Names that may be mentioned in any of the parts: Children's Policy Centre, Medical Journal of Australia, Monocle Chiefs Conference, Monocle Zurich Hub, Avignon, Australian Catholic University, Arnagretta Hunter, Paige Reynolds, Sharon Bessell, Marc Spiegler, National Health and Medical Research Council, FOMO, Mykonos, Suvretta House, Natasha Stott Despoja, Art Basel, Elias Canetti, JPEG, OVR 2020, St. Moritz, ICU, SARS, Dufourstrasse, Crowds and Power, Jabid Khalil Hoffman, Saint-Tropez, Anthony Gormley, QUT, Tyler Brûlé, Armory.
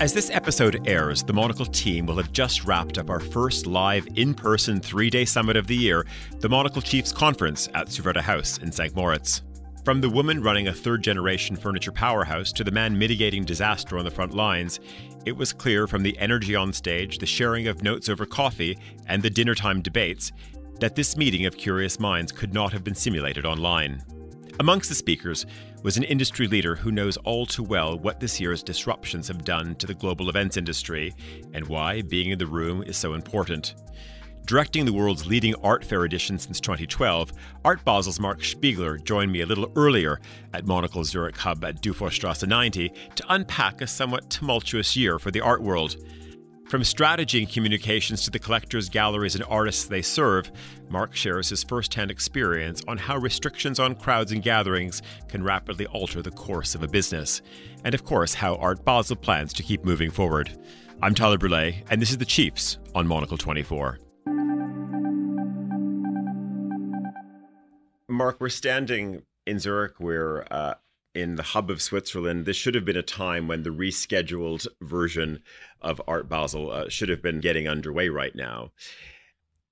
As this episode airs, the Monocle team will have just wrapped up our first live in-person three-day summit of the year, the Monocle Chiefs Conference at Suvretta House in St. Moritz. From the woman running a third-generation furniture powerhouse to the man mitigating disaster on the front lines, it was clear from the energy on stage, the sharing of notes over coffee, and the dinnertime debates that this meeting of curious minds could not have been simulated online. Amongst the speakers was an industry leader who knows all too well what this year's disruptions have done to the global events industry and why being in the room is so important. Directing the world's leading art fair edition since 2012, Art Basel's Marc Spiegler joined me a little earlier at Monocle Zurich Hub at Dufourstrasse 90 to unpack a somewhat tumultuous year for the art world. From strategy and communications to the collectors, galleries, and artists they serve, Marc shares his first-hand experience on how restrictions on crowds and gatherings can rapidly alter the course of a business. And of course, how Art Basel plans to keep moving forward. I'm Tyler Brûlé, and this is The Chiefs on Monocle24. Marc, we're standing in Zurich. We're in the hub of Switzerland. This should have been a time when the rescheduled version of Art Basel should have been getting underway right now.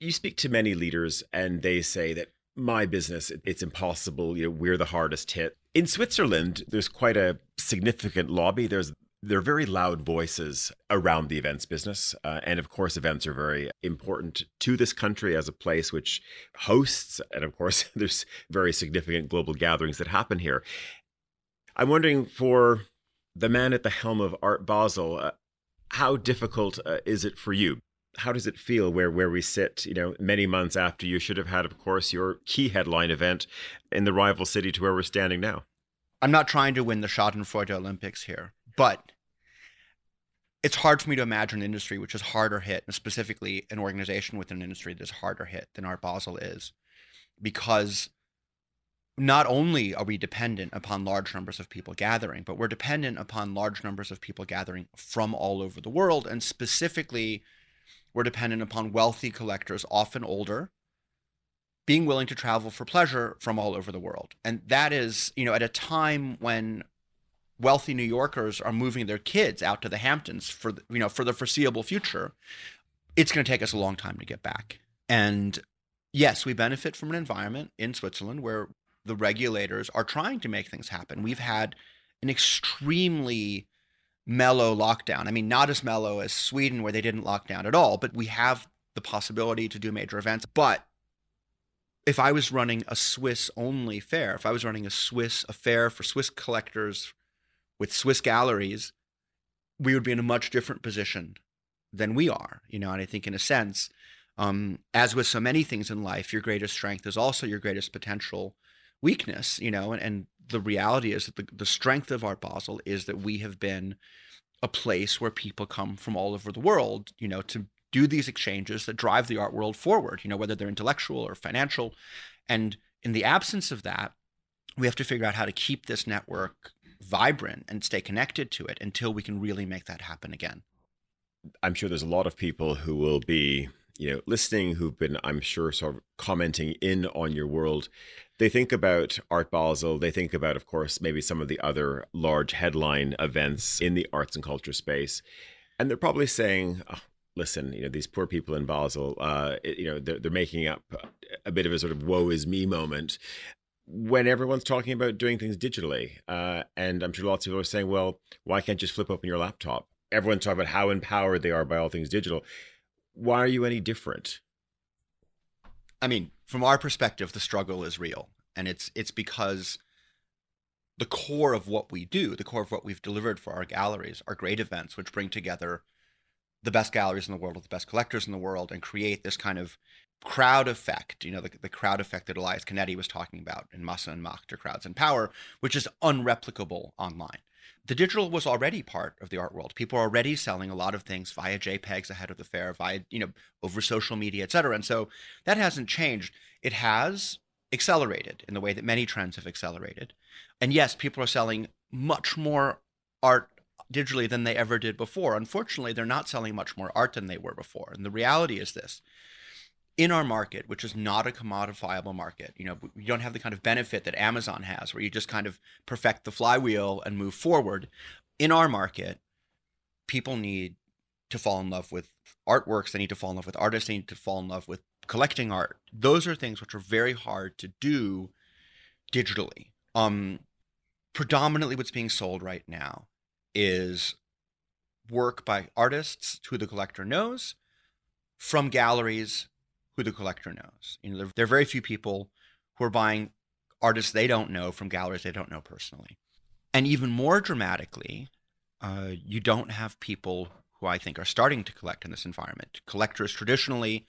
You speak to many leaders and they say that my business, it's impossible. You know, we're the hardest hit. In Switzerland, there's quite a significant lobby. There are very loud voices around the events business. And of course, events are very important to this country as a place which hosts. And of course, there's very significant global gatherings that happen here. I'm wondering, for the man at the helm of Art Basel, how difficult is it for you? How does it feel where we sit, you know, many months after you should have had, of course, your key headline event in the rival city to where we're standing now? I'm not trying to win the Schadenfreude Olympics here, but it's hard for me to imagine an industry which is harder hit, and specifically an organization within an industry that's harder hit than Art Basel is, because not only are we dependent upon large numbers of people gathering, but we're dependent upon large numbers of people gathering from all over the world. And specifically, we're dependent upon wealthy collectors, often older, being willing to travel for pleasure from all over the world. And that is, you know, at a time when wealthy New Yorkers are moving their kids out to the Hamptons for, you know, for the foreseeable future, it's going to take us a long time to get back. And yes, we benefit from an environment in Switzerland where the regulators are trying to make things happen. We've had an extremely mellow lockdown. I mean, not as mellow as Sweden, where they didn't lock down at all, but we have the possibility to do major events. But if I was running a Swiss-only fair, if I was running a fair for Swiss collectors with Swiss galleries, we would be in a much different position than we are, you know. And I think, in a sense, as with so many things in life, your greatest strength is also your greatest potential weakness, you know, and the reality is that the strength of Art Basel is that we have been a place where people come from all over the world, you know, to do these exchanges that drive the art world forward, you know, whether they're intellectual or financial. And in the absence of that, we have to figure out how to keep this network vibrant and stay connected to it until we can really make that happen again. I'm sure there's a lot of people who will be, you know, listening, who've been, I'm sure, sort of commenting in on your world. They think about Art Basel. They think about, of course, maybe some of the other large headline events in the arts and culture space. And they're probably saying, oh, listen, you know, these poor people in Basel, you know, they're making up a bit of a sort of woe is me moment when everyone's talking about doing things digitally. And I'm sure lots of people are saying, well, why can't you just flip open your laptop? Everyone's talking about how empowered they are by all things digital. Why are you any different? I mean, from our perspective, the struggle is real. And it's because the core of what we do, the core of what we've delivered for our galleries, are great events which bring together the best galleries in the world with the best collectors in the world and create this kind of crowd effect, you know, the crowd effect that Elias Canetti was talking about in Masse und Macht or Crowds and Power, which is unreplicable online. The digital was already part of the art world. People are already selling a lot of things via JPEGs ahead of the fair, via, you know, over social media, et cetera. And so that hasn't changed. It has accelerated in the way that many trends have accelerated. And yes, people are selling much more art digitally than they ever did before. Unfortunately, they're not selling much more art than they were before. And the reality is this. In our market, which is not a commodifiable market, you know, you don't have the kind of benefit that Amazon has where you just kind of perfect the flywheel and move forward. In our market, people need to fall in love with artworks. They need to fall in love with artists. They need to fall in love with collecting art. Those are things which are very hard to do digitally. Predominantly what's being sold right now is work by artists who the collector knows, from galleries who the collector knows. You know, there are very few people who are buying artists they don't know from galleries they don't know personally. And even more dramatically, you don't have people who I think are starting to collect in this environment. Collectors traditionally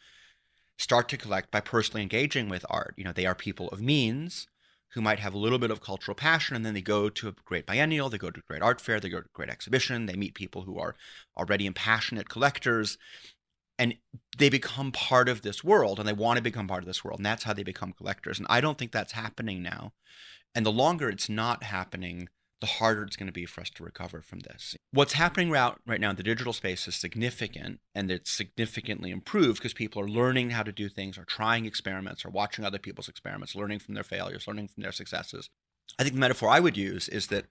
start to collect by personally engaging with art. You know, they are people of means who might have a little bit of cultural passion, and then they go to a great biennial, they go to a great art fair, they go to a great exhibition, they meet people who are already impassioned collectors, and they become part of this world, and they want to become part of this world, and that's how they become collectors. And I don't think that's happening now. And the longer it's not happening, the harder it's going to be for us to recover from this. What's happening right now in the digital space is significant, and it's significantly improved because people are learning how to do things, or trying experiments, or watching other people's experiments, learning from their failures, learning from their successes. I think the metaphor I would use is that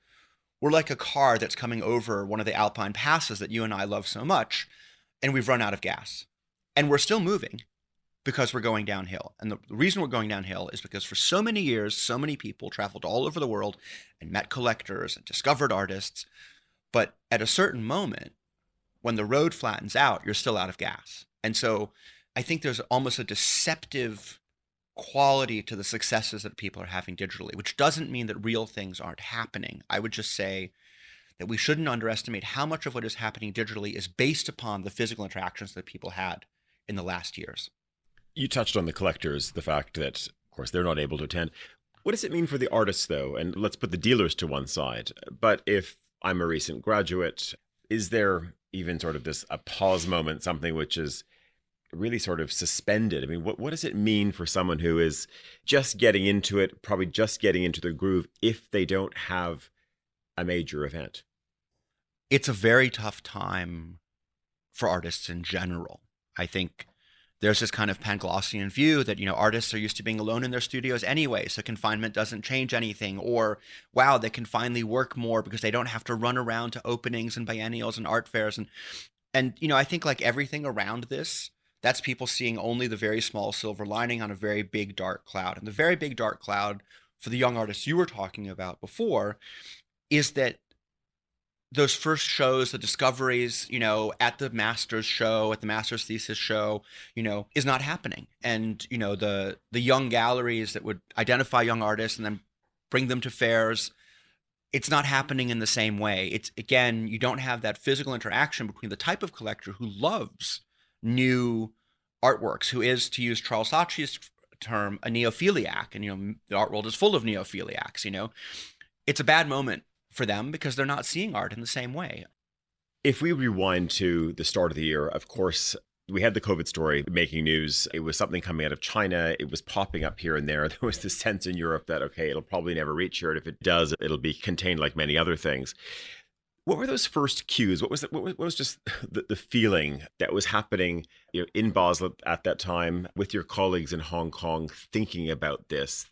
we're like a car that's coming over one of the Alpine passes that you and I love so much, and we've run out of gas. And we're still moving because we're going downhill. And the reason we're going downhill is because for so many years, so many people traveled all over the world and met collectors and discovered artists. But at a certain moment, when the road flattens out, you're still out of gas. And so I think there's almost a deceptive quality to the successes that people are having digitally, which doesn't mean that real things aren't happening. I would just say that we shouldn't underestimate how much of what is happening digitally is based upon the physical interactions that people had in the last years. You touched on the collectors, the fact that, of course, they're not able to attend. What does it mean for the artists, though? And let's put the dealers to one side. But if I'm a recent graduate, is there even sort of this a pause moment, something which is really sort of suspended? I mean, what does it mean for someone who is just getting into it, probably just getting into the groove, if they don't have a major event? It's a very tough time for artists in general. I think there's this kind of Panglossian view that, you know, artists are used to being alone in their studios anyway, so confinement doesn't change anything. Or, wow, they can finally work more because they don't have to run around to openings and biennials and art fairs. And you know, I think like everything around this, that's people seeing only the very small silver lining on a very big dark cloud. And the very big dark cloud for the young artists you were talking about before is that those first shows, the discoveries, you know, at the master's show, at the master's thesis show, you know, is not happening. And, you know, the young galleries that would identify young artists and then bring them to fairs, it's not happening in the same way. It's, again, you don't have that physical interaction between the type of collector who loves new artworks, who is, to use Charles Saatchi's term, a neophiliac. And, you know, the art world is full of neophiliacs, you know. It's a bad moment for them because they're not seeing art in the same way. If we rewind to the start of the year, of course, we had the COVID story making news. It was something coming out of China. It was popping up here and there. There was this sense in Europe that, okay, it'll probably never reach here. And if it does, it'll be contained like many other things. What were those first cues? What was just the feeling that was happening, you know, in Basel at that time with your colleagues in Hong Kong thinking about this?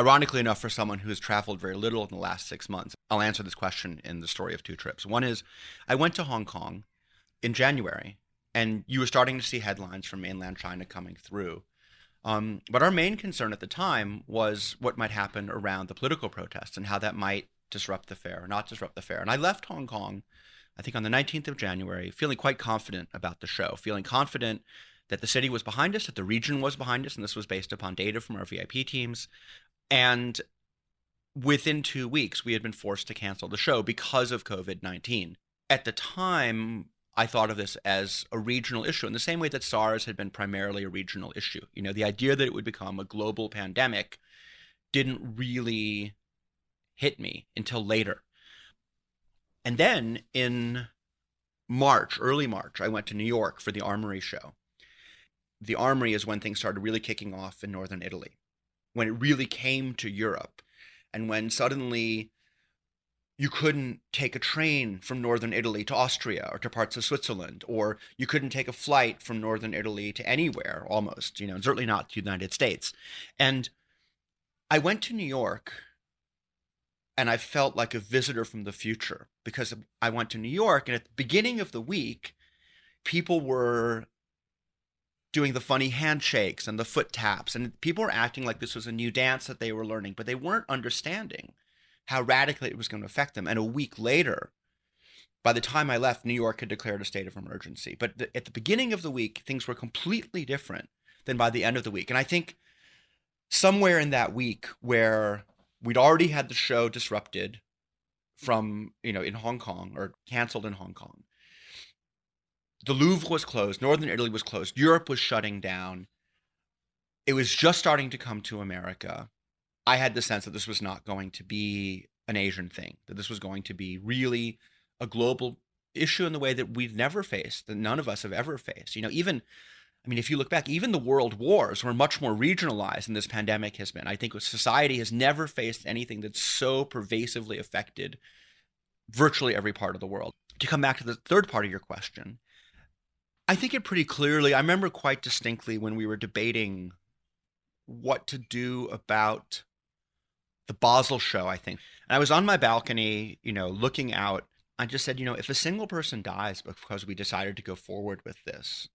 Ironically enough, for someone who has traveled very little in the last 6 months, I'll answer this question in the story of two trips. One is, I went to Hong Kong in January, and you were starting to see headlines from mainland China coming through. But our main concern at the time was what might happen around the political protests and how that might disrupt the fair or not disrupt the fair. And I left Hong Kong, I think on the 19th of January, feeling quite confident about the show, feeling confident that the city was behind us, that the region was behind us, and this was based upon data from our VIP teams. And within 2 weeks, we had been forced to cancel the show because of COVID-19. At the time, I thought of this as a regional issue in the same way that SARS had been primarily a regional issue. You know, the idea that it would become a global pandemic didn't really hit me until later. And then in March, early March, I went to New York for the Armory show. The Armory is when things started really kicking off in northern Italy, when it really came to Europe, and when suddenly you couldn't take a train from northern Italy to Austria or to parts of Switzerland, or you couldn't take a flight from northern Italy to anywhere almost, you know, and certainly not to the United States. And I went to New York And I felt like a visitor from the future, because I went to New York, and at the beginning of the week, people were doing the funny handshakes and the foot taps, and people were acting like this was a new dance that they were learning, but they weren't understanding how radically it was going to affect them. And a week later, by the time I left, New York had declared a state of emergency. But at the beginning of the week, things were completely different than by the end of the week. And I think somewhere in that week where we'd already had the show disrupted from, you know, in Hong Kong, or canceled in Hong Kong. The Louvre was closed. Northern Italy was closed. Europe was shutting down. It was just starting to come to America. I had the sense that this was not going to be an Asian thing, that this was going to be really a global issue in the way that we've never faced, that none of us have ever faced. You know, even, I mean, if you look back, even the world wars were much more regionalized than this pandemic has been. I think society has never faced anything that's so pervasively affected virtually every part of the world. To come back to the third part of your question, I think it pretty clearly, I remember quite distinctly when we were debating what to do about the Basel show, I think. And I was on my balcony, you know, looking out. I just said, you know, if a single person dies because we decided to go forward with this,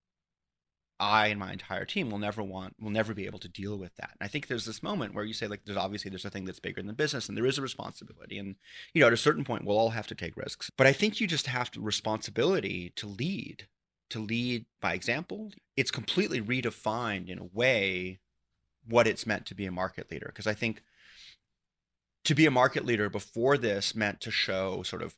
I and my entire team will never be able to deal with that. And I think there's this moment where you say, like, there's a thing that's bigger than business, and there is a responsibility. And, you know, at a certain point, we'll all have to take risks. But I think you just have the responsibility to lead by example. It's completely redefined in a way what it's meant to be a market leader. Because I think to be a market leader before this meant to show sort of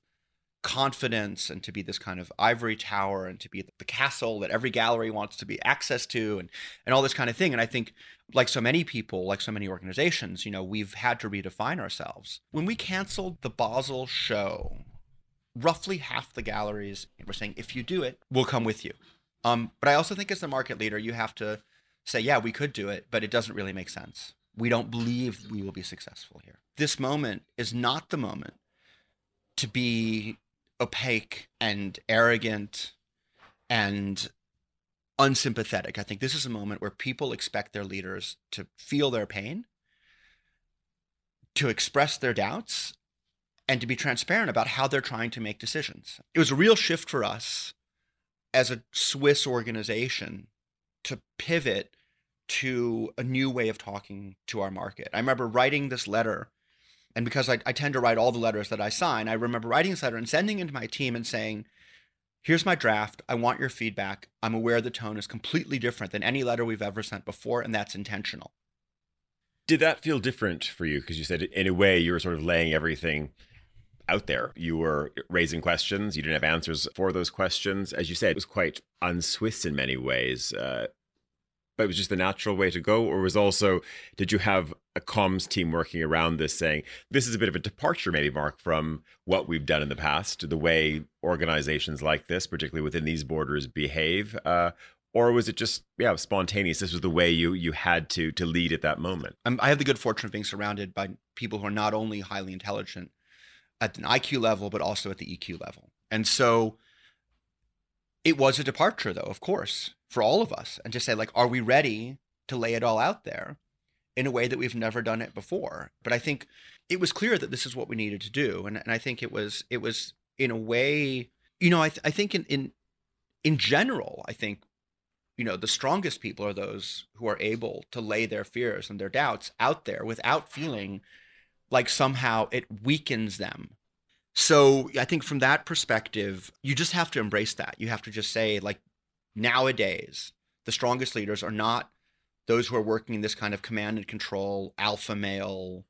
confidence and to be this kind of ivory tower and to be the castle that every gallery wants to be access to and all this kind of thing. And I think like so many people, like so many organizations, you know, we've had to redefine ourselves. When we canceled the Basel show, roughly half the galleries were saying, if you do it, we'll come with you. But I also think as the market leader, you have to say, yeah, we could do it, but it doesn't really make sense. We don't believe we will be successful here. This moment is not the moment to be opaque and arrogant and unsympathetic. I think this is a moment where people expect their leaders to feel their pain, to express their doubts, and to be transparent about how they're trying to make decisions. It was a real shift for us as a Swiss organization to pivot to a new way of talking to our market. I remember writing this letter, and because I tend to write all the letters that I sign, I remember writing this letter and sending it to my team and saying, here's my draft. I want your feedback. I'm aware the tone is completely different than any letter we've ever sent before, and that's intentional. Did that feel different for you? Because you said, in a way, you were sort of laying everything out there. You were raising questions. You didn't have answers for those questions. As you said, it was quite un-Swiss in many ways. But it was just the natural way to go? Or was also, did you have a comms team working around this saying, this is a bit of a departure maybe, Marc, from what we've done in the past, the way organizations like this, particularly within these borders, behave? Or was it just, yeah, spontaneous? This was the way you had to lead at that moment. I have the good fortune of being surrounded by people who are not only highly intelligent at an IQ level, but also at the EQ level. And so it was a departure, though, of course, for all of us, and to say, like, are we ready to lay it all out there in a way that we've never done it before? But I think it was clear that this is what we needed to do. And I think it was in a way, you know, I think in general, I think, you know, the strongest people are those who are able to lay their fears and their doubts out there without feeling like somehow it weakens them. So I think from that perspective, you just have to embrace that. You have to just say, like, nowadays, the strongest leaders are not those who are working in this kind of command and control, alpha male,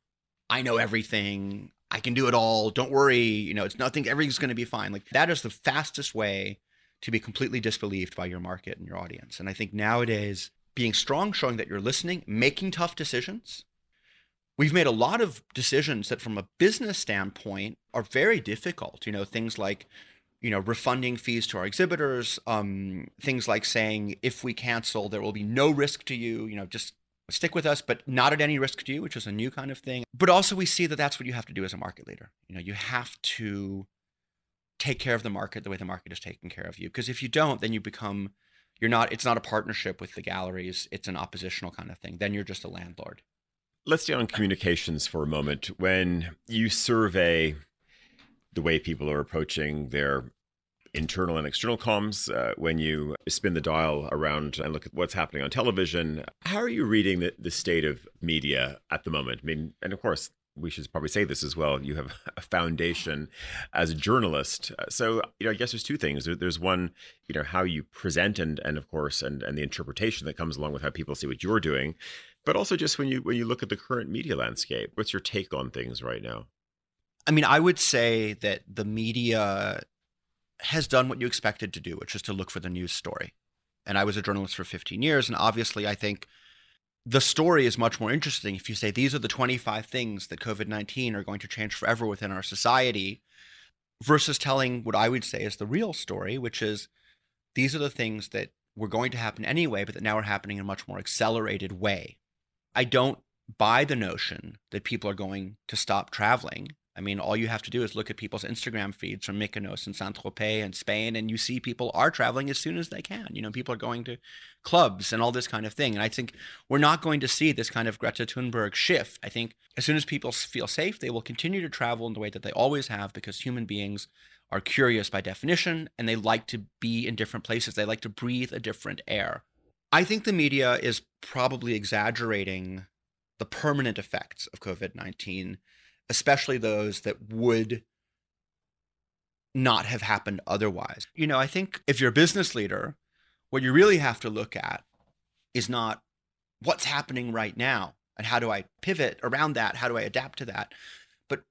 I know everything, I can do it all, don't worry, you know, it's nothing, everything's going to be fine. Like, that is the fastest way to be completely disbelieved by your market and your audience. And I think nowadays, being strong, showing that you're listening, making tough decisions. We've made a lot of decisions that from a business standpoint are very difficult, you know, things like, you know, refunding fees to our exhibitors, things like saying, if we cancel, there will be no risk to you, you know, just stick with us, but not at any risk to you, which is a new kind of thing. But also we see that that's what you have to do as a market leader. You know, you have to take care of the market the way the market is taking care of you. Because if you don't, then it's not a partnership with the galleries. It's an oppositional kind of thing. Then you're just a landlord. Let's stay on communications for a moment. When you survey the way people are approaching their internal and external comms, when you spin the dial around and look at what's happening on television, how are you reading the state of media at the moment? I mean, and of course, we should probably say this as well. You have a foundation as a journalist. So, you know, I guess there's two things. There's one, you know, how you present and of course, and the interpretation that comes along with how people see what you're doing. But also just when you look at the current media landscape, what's your take on things right now? I mean, I would say that the media has done what you expected to do, which is to look for the news story. And I was a journalist for 15 years. And obviously, I think the story is much more interesting if you say these are the 25 things that COVID-19 are going to change forever within our society versus telling what I would say is the real story, which is these are the things that were going to happen anyway, but that now are happening in a much more accelerated way. I don't buy the notion that people are going to stop traveling. I mean, all you have to do is look at people's Instagram feeds from Mykonos and Saint-Tropez and Spain, and you see people are traveling as soon as they can. You know, people are going to clubs and all this kind of thing. And I think we're not going to see this kind of Greta Thunberg shift. I think as soon as people feel safe, they will continue to travel in the way that they always have, because human beings are curious by definition, and they like to be in different places. They like to breathe a different air. I think the media is probably exaggerating the permanent effects of COVID-19, especially those that would not have happened otherwise. You know, I think if you're a business leader, what you really have to look at is not what's happening right now and how do I pivot around that, how do I adapt to that, but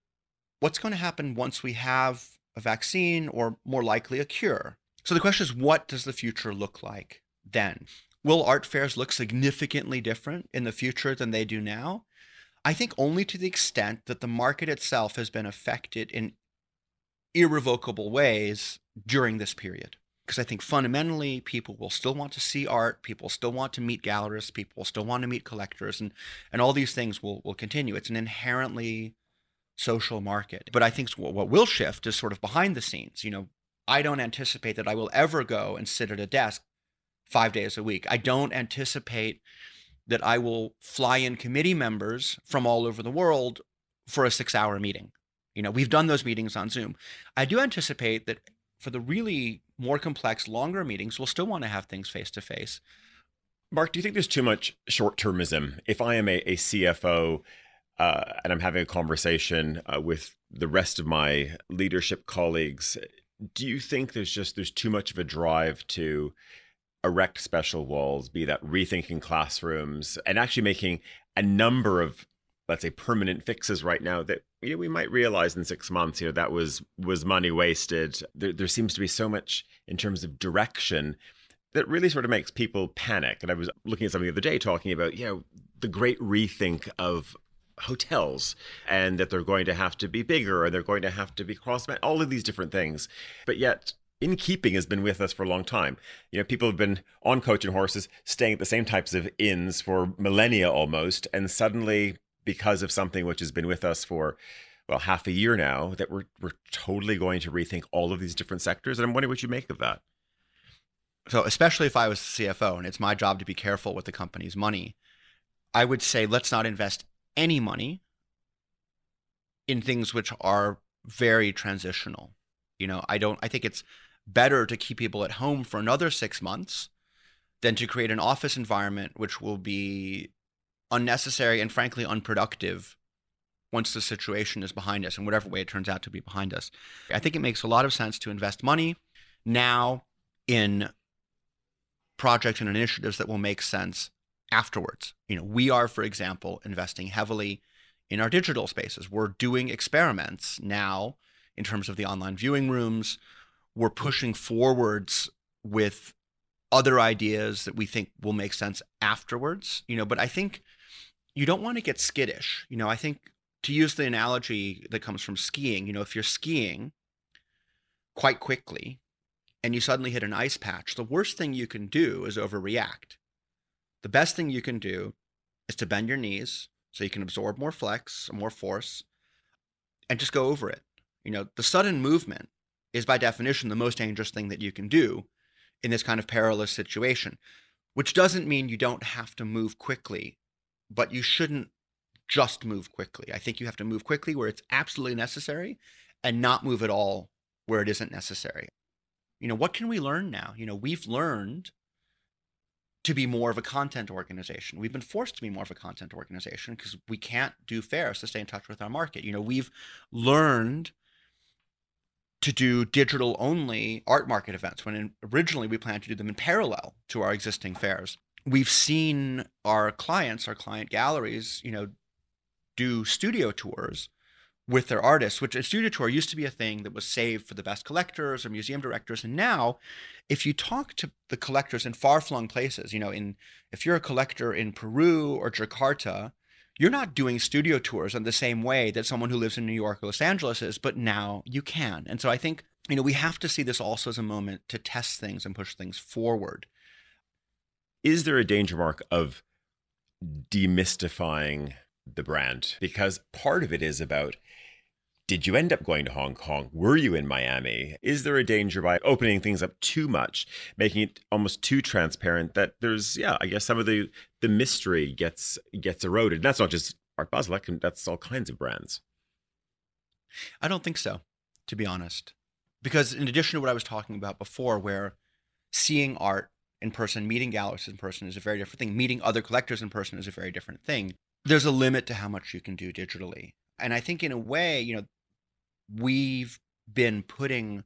what's going to happen once we have a vaccine or more likely a cure. So the question is, what does the future look like then? Will art fairs look significantly different in the future than they do now? I think only to the extent that the market itself has been affected in irrevocable ways during this period. Because I think fundamentally, people will still want to see art, people still want to meet gallerists, people still want to meet collectors, and all these things will continue. It's an inherently social market. But I think what will shift is sort of behind the scenes. You know, I don't anticipate that I will ever go and sit at a desk 5 days a week. I don't anticipate that I will fly in committee members from all over the world for a 6-hour meeting. You know, we've done those meetings on Zoom. I do anticipate that for the really more complex, longer meetings, we'll still want to have things face to face. Marc, do you think there's too much short-termism? If I am a CFO and I'm having a conversation with the rest of my leadership colleagues, do you think there's too much of a drive to erect special walls, be that rethinking classrooms and actually making a number of, let's say, permanent fixes right now that, you know, we might realize in 6 months, you know, that was money wasted. There seems to be so much in terms of direction that really sort of makes people panic. And I was looking at something the other day talking about, you know, the great rethink of hotels and that they're going to have to be bigger and they're going to have to be cross-met, all of these different things. But yet, innkeeping has been with us for a long time. You know, people have been on coach and horses, staying at the same types of inns for millennia almost. And suddenly, because of something which has been with us for, well, half a year now, that we're totally going to rethink all of these different sectors. And I'm wondering what you make of that. So especially if I was the CFO, and it's my job to be careful with the company's money, I would say let's not invest any money in things which are very transitional. You know, I think it's better to keep people at home for another 6 months than to create an office environment which will be unnecessary and frankly unproductive once the situation is behind us, in whatever way it turns out to be behind us. I think it makes a lot of sense to invest money now in projects and initiatives that will make sense afterwards. You know, we are, for example, investing heavily in our digital spaces. We're doing experiments now in terms of the online viewing rooms. We're pushing forwards with other ideas that we think will make sense afterwards, you know, but I think you don't want to get skittish. You know, I think to use the analogy that comes from skiing, you know, if you're skiing quite quickly and you suddenly hit an ice patch, the worst thing you can do is overreact. The best thing you can do is to bend your knees so you can absorb more flex, more force, and just go over it. You know, the sudden movement is by definition the most dangerous thing that you can do in this kind of perilous situation, which doesn't mean you don't have to move quickly, but you shouldn't just move quickly. I think you have to move quickly where it's absolutely necessary and not move at all where it isn't necessary. You know, what can we learn now? You know, we've learned to be more of a content organization. We've been forced to be more of a content organization because we can't do fairs to stay in touch with our market. You know, we've learned to do digital only art market events when originally we planned to do them in parallel to our existing fairs. We've seen our clients, our client galleries, you know, do studio tours with their artists, which a studio tour used to be a thing that was saved for the best collectors or museum directors. And now if you talk to the collectors in far-flung places, you know, if you're a collector in Peru or Jakarta, you're not doing studio tours in the same way that someone who lives in New York or Los Angeles is, but now you can. And so I think, you know, we have to see this also as a moment to test things and push things forward. Is there a danger, Marc, of demystifying the brand? Because part of it is about, did you end up going to Hong Kong? Were you in Miami? Is there a danger by opening things up too much, making it almost too transparent that there's, yeah, I guess some of the mystery gets eroded? And that's not just Art Basel, that's all kinds of brands. I don't think so, to be honest. Because in addition to what I was talking about before, where seeing art in person, meeting galleries in person is a very different thing. Meeting other collectors in person is a very different thing. There's a limit to how much you can do digitally. And I think in a way, you know, we've been putting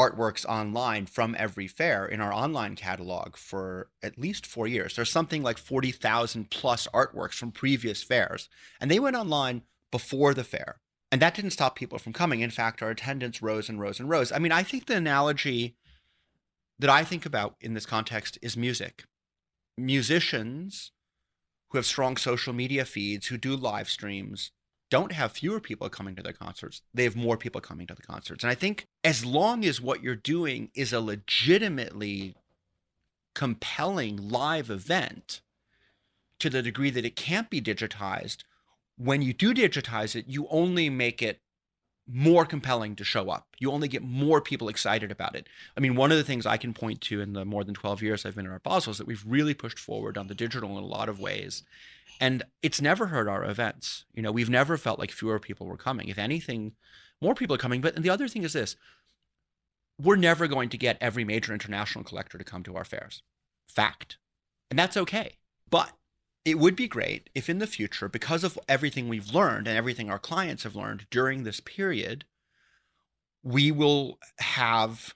artworks online from every fair in our online catalog for at least 4 years. There's something like 40,000 plus artworks from previous fairs, and they went online before the fair. And that didn't stop people from coming. In fact, our attendance rose and rose and rose. I mean, I think the analogy that I think about in this context is music. Musicians who have strong social media feeds, who do live streams, don't have fewer people coming to their concerts. They have more people coming to the concerts. And I think as long as what you're doing is a legitimately compelling live event, to the degree that it can't be digitized, when you do digitize it, you only make it more compelling to show up. You only get more people excited about it. I mean, one of the things I can point to in the more than 12 years I've been at Art Basel is that we've really pushed forward on the digital in a lot of ways. And it's never hurt our events. You know, we've never felt like fewer people were coming. If anything, more people are coming. But and the other thing is this, we're never going to get every major international collector to come to our fairs. Fact. And that's okay. But it would be great if in the future, because of everything we've learned and everything our clients have learned during this period, we will have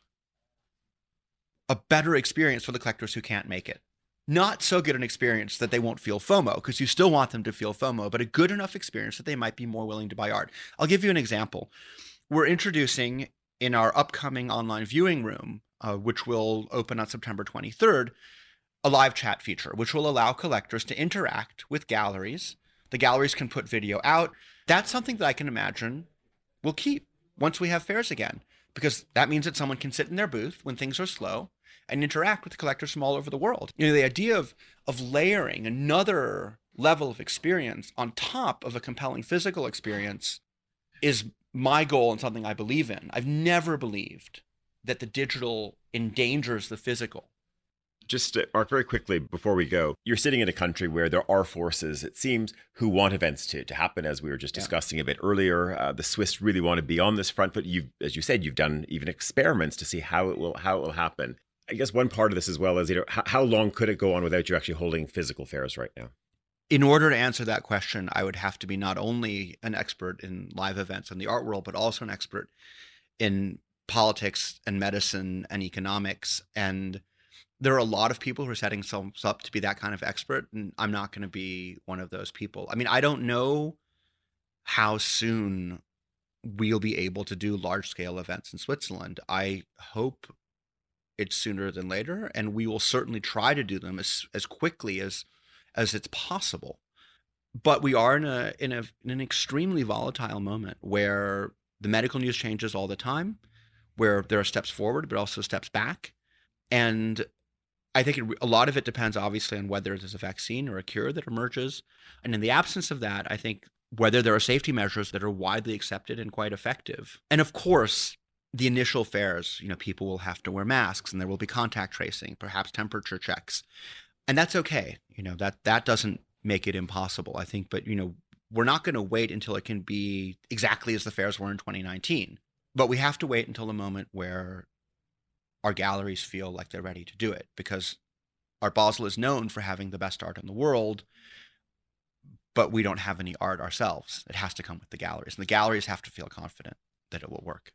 a better experience for the collectors who can't make it. Not so good an experience that they won't feel FOMO, because you still want them to feel FOMO, but a good enough experience that they might be more willing to buy art. I'll give you an example. We're introducing in our upcoming online viewing room, which will open on September 23rd, a live chat feature, which will allow collectors to interact with galleries. The galleries can put video out. That's something that I can imagine we'll keep once we have fairs again, because that means that someone can sit in their booth when things are slow and interact with collectors from all over the world. You know, the idea of layering another level of experience on top of a compelling physical experience is my goal and something I believe in. I've never believed that the digital endangers the physical. Just, Marc, very quickly before we go, you're sitting in a country where there are forces, it seems, who want events to happen, as we were just discussing a bit earlier. The Swiss really want to be on this front, but you've, as you said, you've done even experiments to see how it will happen. I guess one part of this as well is, you know, how long could it go on without you actually holding physical fairs right now? In order to answer that question, I would have to be not only an expert in live events in the art world, but also an expert in politics and medicine and economics. And there are a lot of people who are setting themselves up to be that kind of expert, and I'm not going to be one of those people. I mean, I don't know how soon we'll be able to do large-scale events in Switzerland. I hope it's sooner than later, and we will certainly try to do them as quickly as it's possible. But we are in an extremely volatile moment where the medical news changes all the time, where there are steps forward but also steps back, and I think a lot of it depends, obviously, on whether there's a vaccine or a cure that emerges. And in the absence of that, I think whether there are safety measures that are widely accepted and quite effective. And of course, the initial fairs, you know, people will have to wear masks and there will be contact tracing, perhaps temperature checks. And that's okay. You know, that doesn't make it impossible, I think. But, you know, we're not going to wait until it can be exactly as the fairs were in 2019, but we have to wait until the moment where our galleries feel like they're ready to do it, because Art Basel is known for having the best art in the world, but we don't have any art ourselves. It has to come with the galleries, and the galleries have to feel confident that it will work.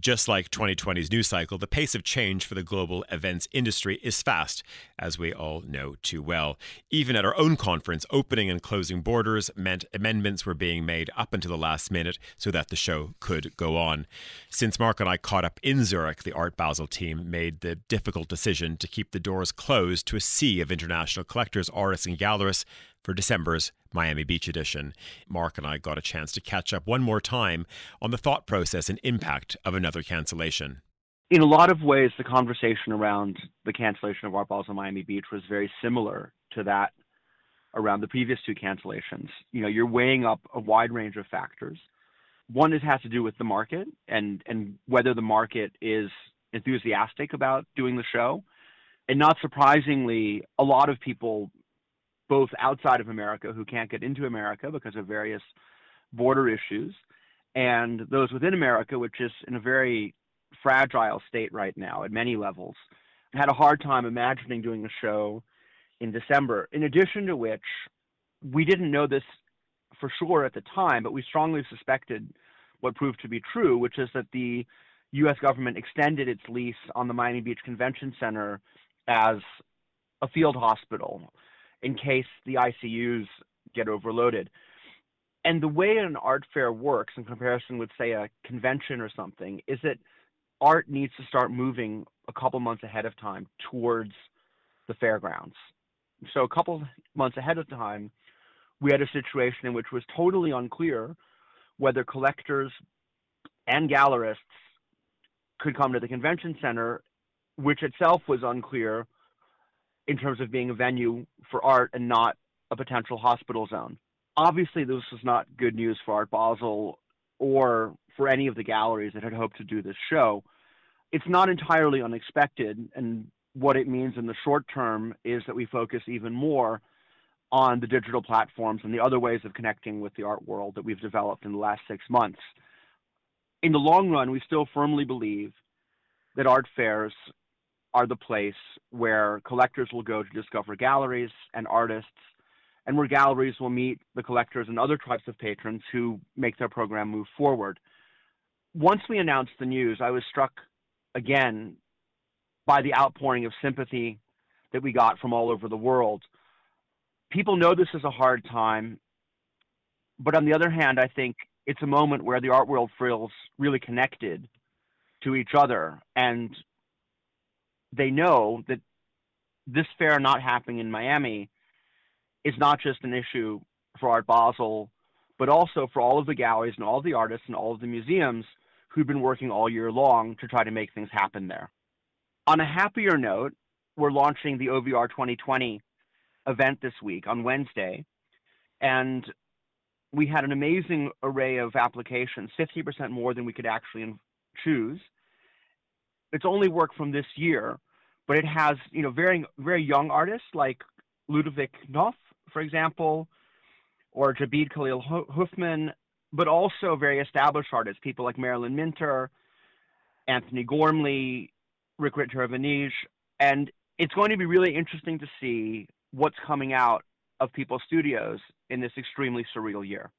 Just like 2020's news cycle, the pace of change for the global events industry is fast, as we all know too well. Even at our own conference, opening and closing borders meant amendments were being made up until the last minute so that the show could go on. Since Marc and I caught up in Zurich, the Art Basel team made the difficult decision to keep the doors closed to a sea of international collectors, artists and gallerists for December's Miami Beach edition. Marc and I got a chance to catch up one more time on the thought process and impact of another cancellation. In a lot of ways, the conversation around the cancellation of Art Basel Miami Beach was very similar to that around the previous two cancellations. You know, you're weighing up a wide range of factors. One, it has to do with the market and whether the market is enthusiastic about doing the show. And not surprisingly, a lot of people both outside of America who can't get into America because of various border issues, and those within America, which is in a very fragile state right now at many levels, had a hard time imagining doing a show in December. In addition to which, we didn't know this for sure at the time, but we strongly suspected what proved to be true, which is that the U.S. government extended its lease on the Miami Beach Convention Center as a field hospital in case the ICUs get overloaded. And the way an art fair works in comparison with, say, a convention or something, is that art needs to start moving a couple months ahead of time towards the fairgrounds. So a couple months ahead of time, we had a situation in which it was totally unclear whether collectors and gallerists could come to the convention center, which itself was unclear in terms of being a venue for art and not a potential hospital zone. Obviously, this was not good news for Art Basel or for any of the galleries that had hoped to do this show. It's not entirely unexpected, and what it means in the short term is that we focus even more on the digital platforms and the other ways of connecting with the art world that we've developed in the last 6 months. In the long run, we still firmly believe that art fairs are the place where collectors will go to discover galleries and artists, and where galleries will meet the collectors and other types of patrons who make their program move forward. Once we announced the news, I was struck again by the outpouring of sympathy that we got from all over the world. People know this is a hard time, but on the other hand, I think it's a moment where the art world feels really connected to each other, and they know that this fair not happening in Miami is not just an issue for Art Basel, but also for all of the galleries and all of the artists and all of the museums who've been working all year long to try to make things happen there. On a happier note, we're launching the OVR 2020 event this week on Wednesday, and we had an amazing array of applications, 50% more than we could actually choose. It's only work from this year, but it has, you know, very, very young artists like Ludovic Knopf, for example, or Jabid Khalil Hoffman, but also very established artists, people like Marilyn Minter, Anthony Gormley, Richter of Avignon, and it's going to be really interesting to see what's coming out of people's studios in this extremely surreal year.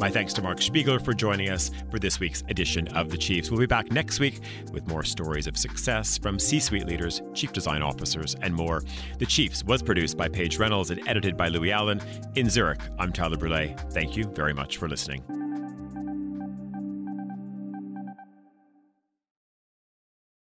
My thanks to Marc Spiegler for joining us for this week's edition of The Chiefs. We'll be back next week with more stories of success from C-suite leaders, chief design officers, and more. The Chiefs was produced by Paige Reynolds and edited by Louis Allen. In Zurich, I'm Tyler Brûlé. Thank you very much for listening.